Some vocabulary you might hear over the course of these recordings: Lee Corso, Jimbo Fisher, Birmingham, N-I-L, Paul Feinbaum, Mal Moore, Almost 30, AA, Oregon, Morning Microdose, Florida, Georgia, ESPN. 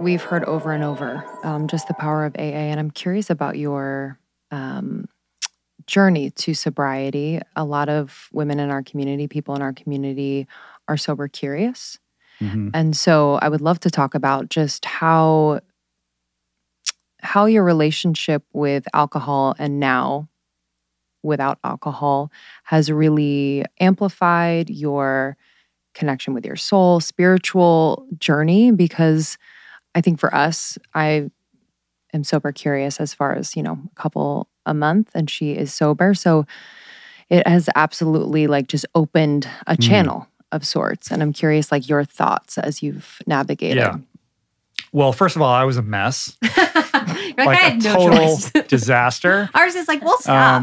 we've heard over and over, just the power of AA. And I'm curious about your journey to sobriety. A lot of women in our community, people in our community are sober curious. Mm-hmm. And so I would love to talk about just how your relationship with alcohol and now without alcohol has really amplified your connection with your soul, spiritual journey, because I think for us, I am sober curious as far as, a couple a month, and she is sober. So it has absolutely just opened a channel of sorts. And I'm curious, your thoughts as you've navigated. Yeah. Well, first of all, I was a mess. Total disaster. Ours is we'll stop.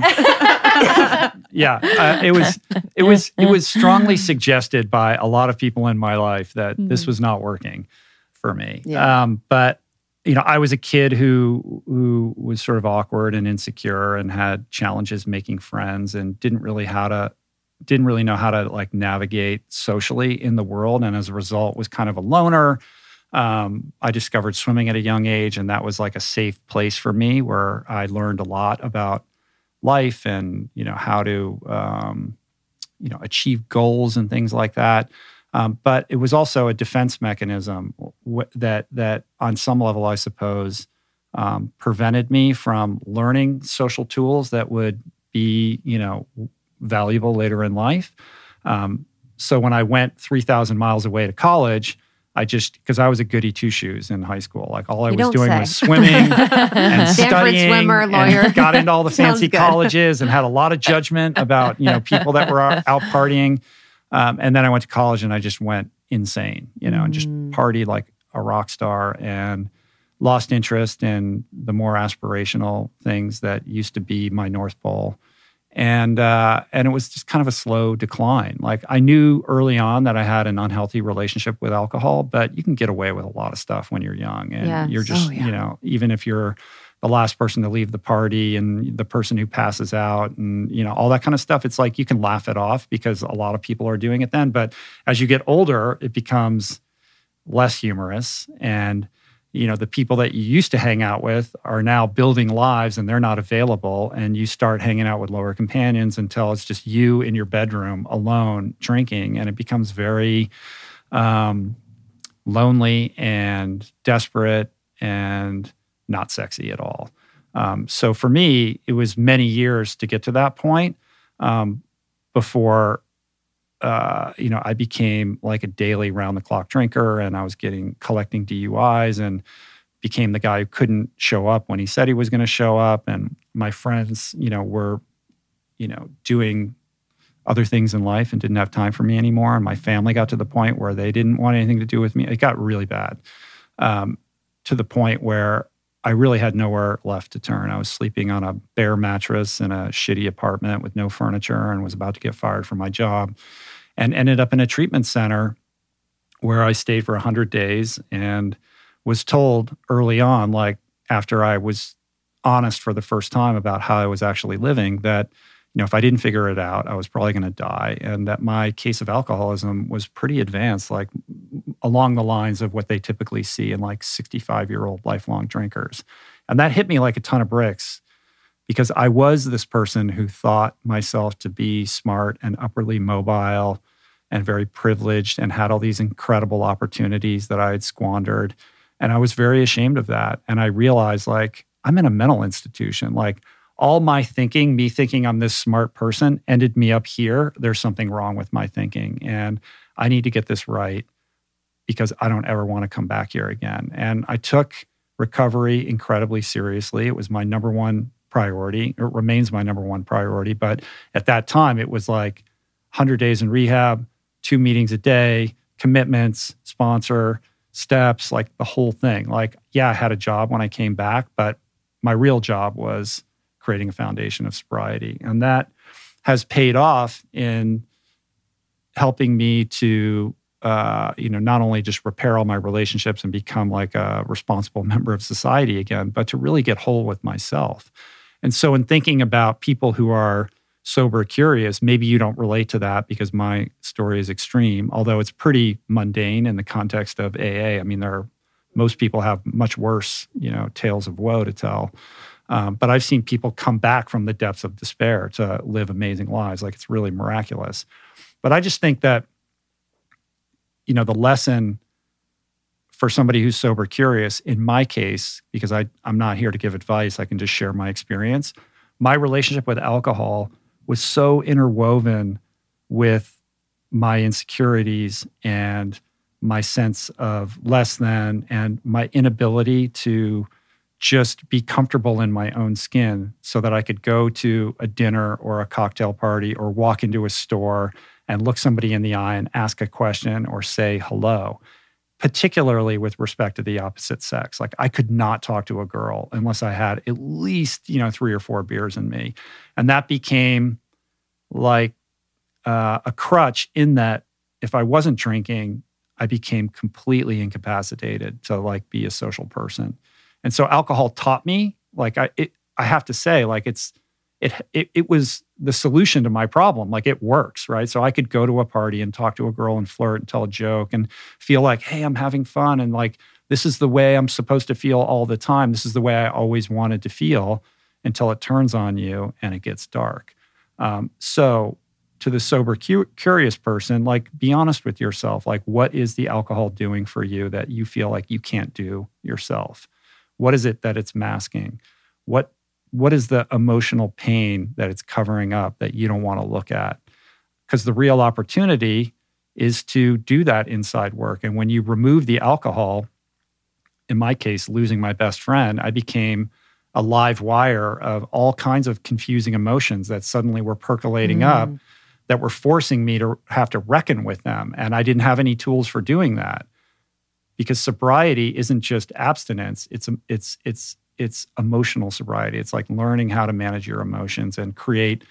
It was strongly suggested by a lot of people in my life that this was not working for me. Yeah. But I was a kid who was sort of awkward and insecure and had challenges making friends and didn't really know how to navigate socially in the world, and as a result was kind of a loner. I discovered swimming at a young age, and that was a safe place for me where I learned a lot about life and, how to, achieve goals and things like that. But it was also a defense mechanism that on some level, I suppose, prevented me from learning social tools that would be, valuable later in life. So when I went 3,000 miles away to college, because I was a goody two-shoes in high school. All I was doing was swimming and studying. Swimmer, lawyer. And got into all the fancy colleges and had a lot of judgment about, people that were out partying. And then I went to college and I just went insane, and just partied like a rock star and lost interest in the more aspirational things that used to be my North Pole. And it was just kind of a slow decline. I knew early on that I had an unhealthy relationship with alcohol, but you can get away with a lot of stuff when you're young. And you're just, even if you're the last person to leave the party and the person who passes out and, all that kind of stuff, it's you can laugh it off because a lot of people are doing it then. But as you get older, it becomes less humorous, and the people that you used to hang out with are now building lives and they're not available, and you start hanging out with lower companions until it's just you in your bedroom alone drinking, and it becomes very lonely and desperate and not sexy at all. So for me, it was many years to get to that point before I became a daily round-the-clock drinker, and I was collecting DUIs and became the guy who couldn't show up when he said he was going to show up. And my friends, were, doing other things in life and didn't have time for me anymore. And my family got to the point where they didn't want anything to do with me. It got really bad to the point where I really had nowhere left to turn. I was sleeping on a bare mattress in a shitty apartment with no furniture and was about to get fired from my job. And ended up in a treatment center where I stayed for 100 days and was told early on, after I was honest for the first time about how I was actually living, that, if I didn't figure it out, I was probably going to die, and that my case of alcoholism was pretty advanced, along the lines of what they typically see in 65-year-old lifelong drinkers. And that hit me like a ton of bricks, because I was this person who thought myself to be smart and upwardly mobile and very privileged and had all these incredible opportunities that I had squandered. And I was very ashamed of that. And I realized, I'm in a mental institution. All my thinking, me thinking I'm this smart person, ended me up here. There's something wrong with my thinking. And I need to get this right because I don't ever want to come back here again. And I took recovery incredibly seriously. It was my number one priority. It remains my number one priority. But at that time, it was 100 days in rehab, 2 meetings a day, commitments, sponsor, steps, the whole thing. I had a job when I came back, but my real job was creating a foundation of sobriety. And that has paid off in helping me to not only just repair all my relationships and become a responsible member of society again, but to really get whole with myself. And so in thinking about people who are sober curious, maybe you don't relate to that because my story is extreme, although it's pretty mundane in the context of AA. I mean, there are Most people have much worse, tales of woe to tell. But I've seen people come back from the depths of despair to live amazing lives. Like, it's really miraculous. But I just think that, the lesson for somebody who's sober curious, in my case, because I'm not here to give advice, I can just share my experience. My relationship with alcohol was so interwoven with my insecurities and my sense of less than and my inability to just be comfortable in my own skin so that I could go to a dinner or a cocktail party or walk into a store and look somebody in the eye and ask a question or say hello, particularly with respect to the opposite sex. Like, I could not talk to a girl unless I had at least, 3 or 4 beers in me. And that became like a crutch, in that if I wasn't drinking, I became completely incapacitated to be a social person. And so alcohol taught me, I have to say, it was the solution to my problem. It works, right? So I could go to a party and talk to a girl and flirt and tell a joke and feel like, hey, I'm having fun. And this is the way I'm supposed to feel all the time. This is the way I always wanted to feel, until it turns on you and it gets dark. So to the sober, curious person, be honest with yourself. What is the alcohol doing for you that you feel like you can't do yourself? What is it that it's masking? What is the emotional pain that it's covering up that you don't want to look at? Because the real opportunity is to do that inside work. And when you remove the alcohol, in my case, losing my best friend, I became a live wire of all kinds of confusing emotions that suddenly were percolating up, that were forcing me to have to reckon with them. And I didn't have any tools for doing that, because sobriety isn't just abstinence. It's emotional sobriety. It's learning how to manage your emotions and create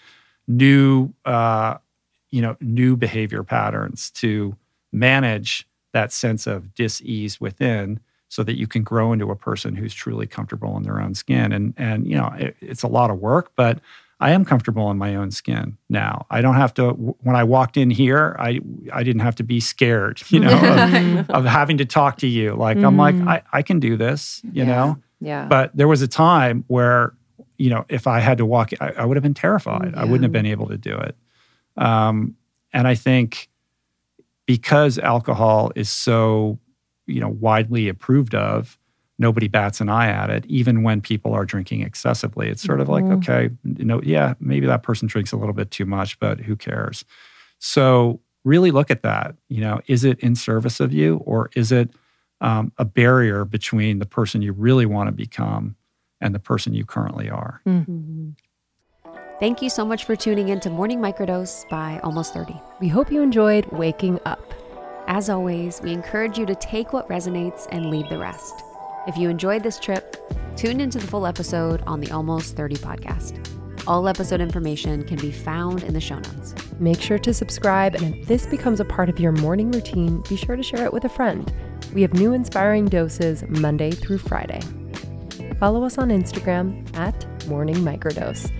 new behavior patterns to manage that sense of dis-ease within, so that you can grow into a person who's truly comfortable in their own skin. And it's a lot of work, but I am comfortable in my own skin now. I don't have to, when I walked in here, I didn't have to be scared, of having to talk to you. I'm I can do this, you know? Yeah. But there was a time where, if I had to walk, I would have been terrified. Yeah. I wouldn't have been able to do it. And I think because alcohol is so, widely approved of, nobody bats an eye at it, even when people are drinking excessively. It's sort of okay, maybe that person drinks a little bit too much, but who cares? So really look at that. Is it in service of you, or is it a barrier between the person you really want to become and the person you currently are? Mm-hmm. Thank you so much for tuning in to Morning Microdose by Almost 30. We hope you enjoyed waking up. As always, we encourage you to take what resonates and leave the rest. If you enjoyed this trip, tune into the full episode on the Almost 30 podcast. All episode information can be found in the show notes. Make sure to subscribe, and if this becomes a part of your morning routine, be sure to share it with a friend. We have new inspiring doses Monday through Friday. Follow us on Instagram at Morning Microdose,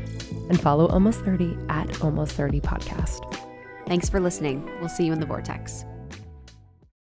and follow Almost 30 at Almost 30 Podcast. Thanks for listening. We'll see you in the vortex.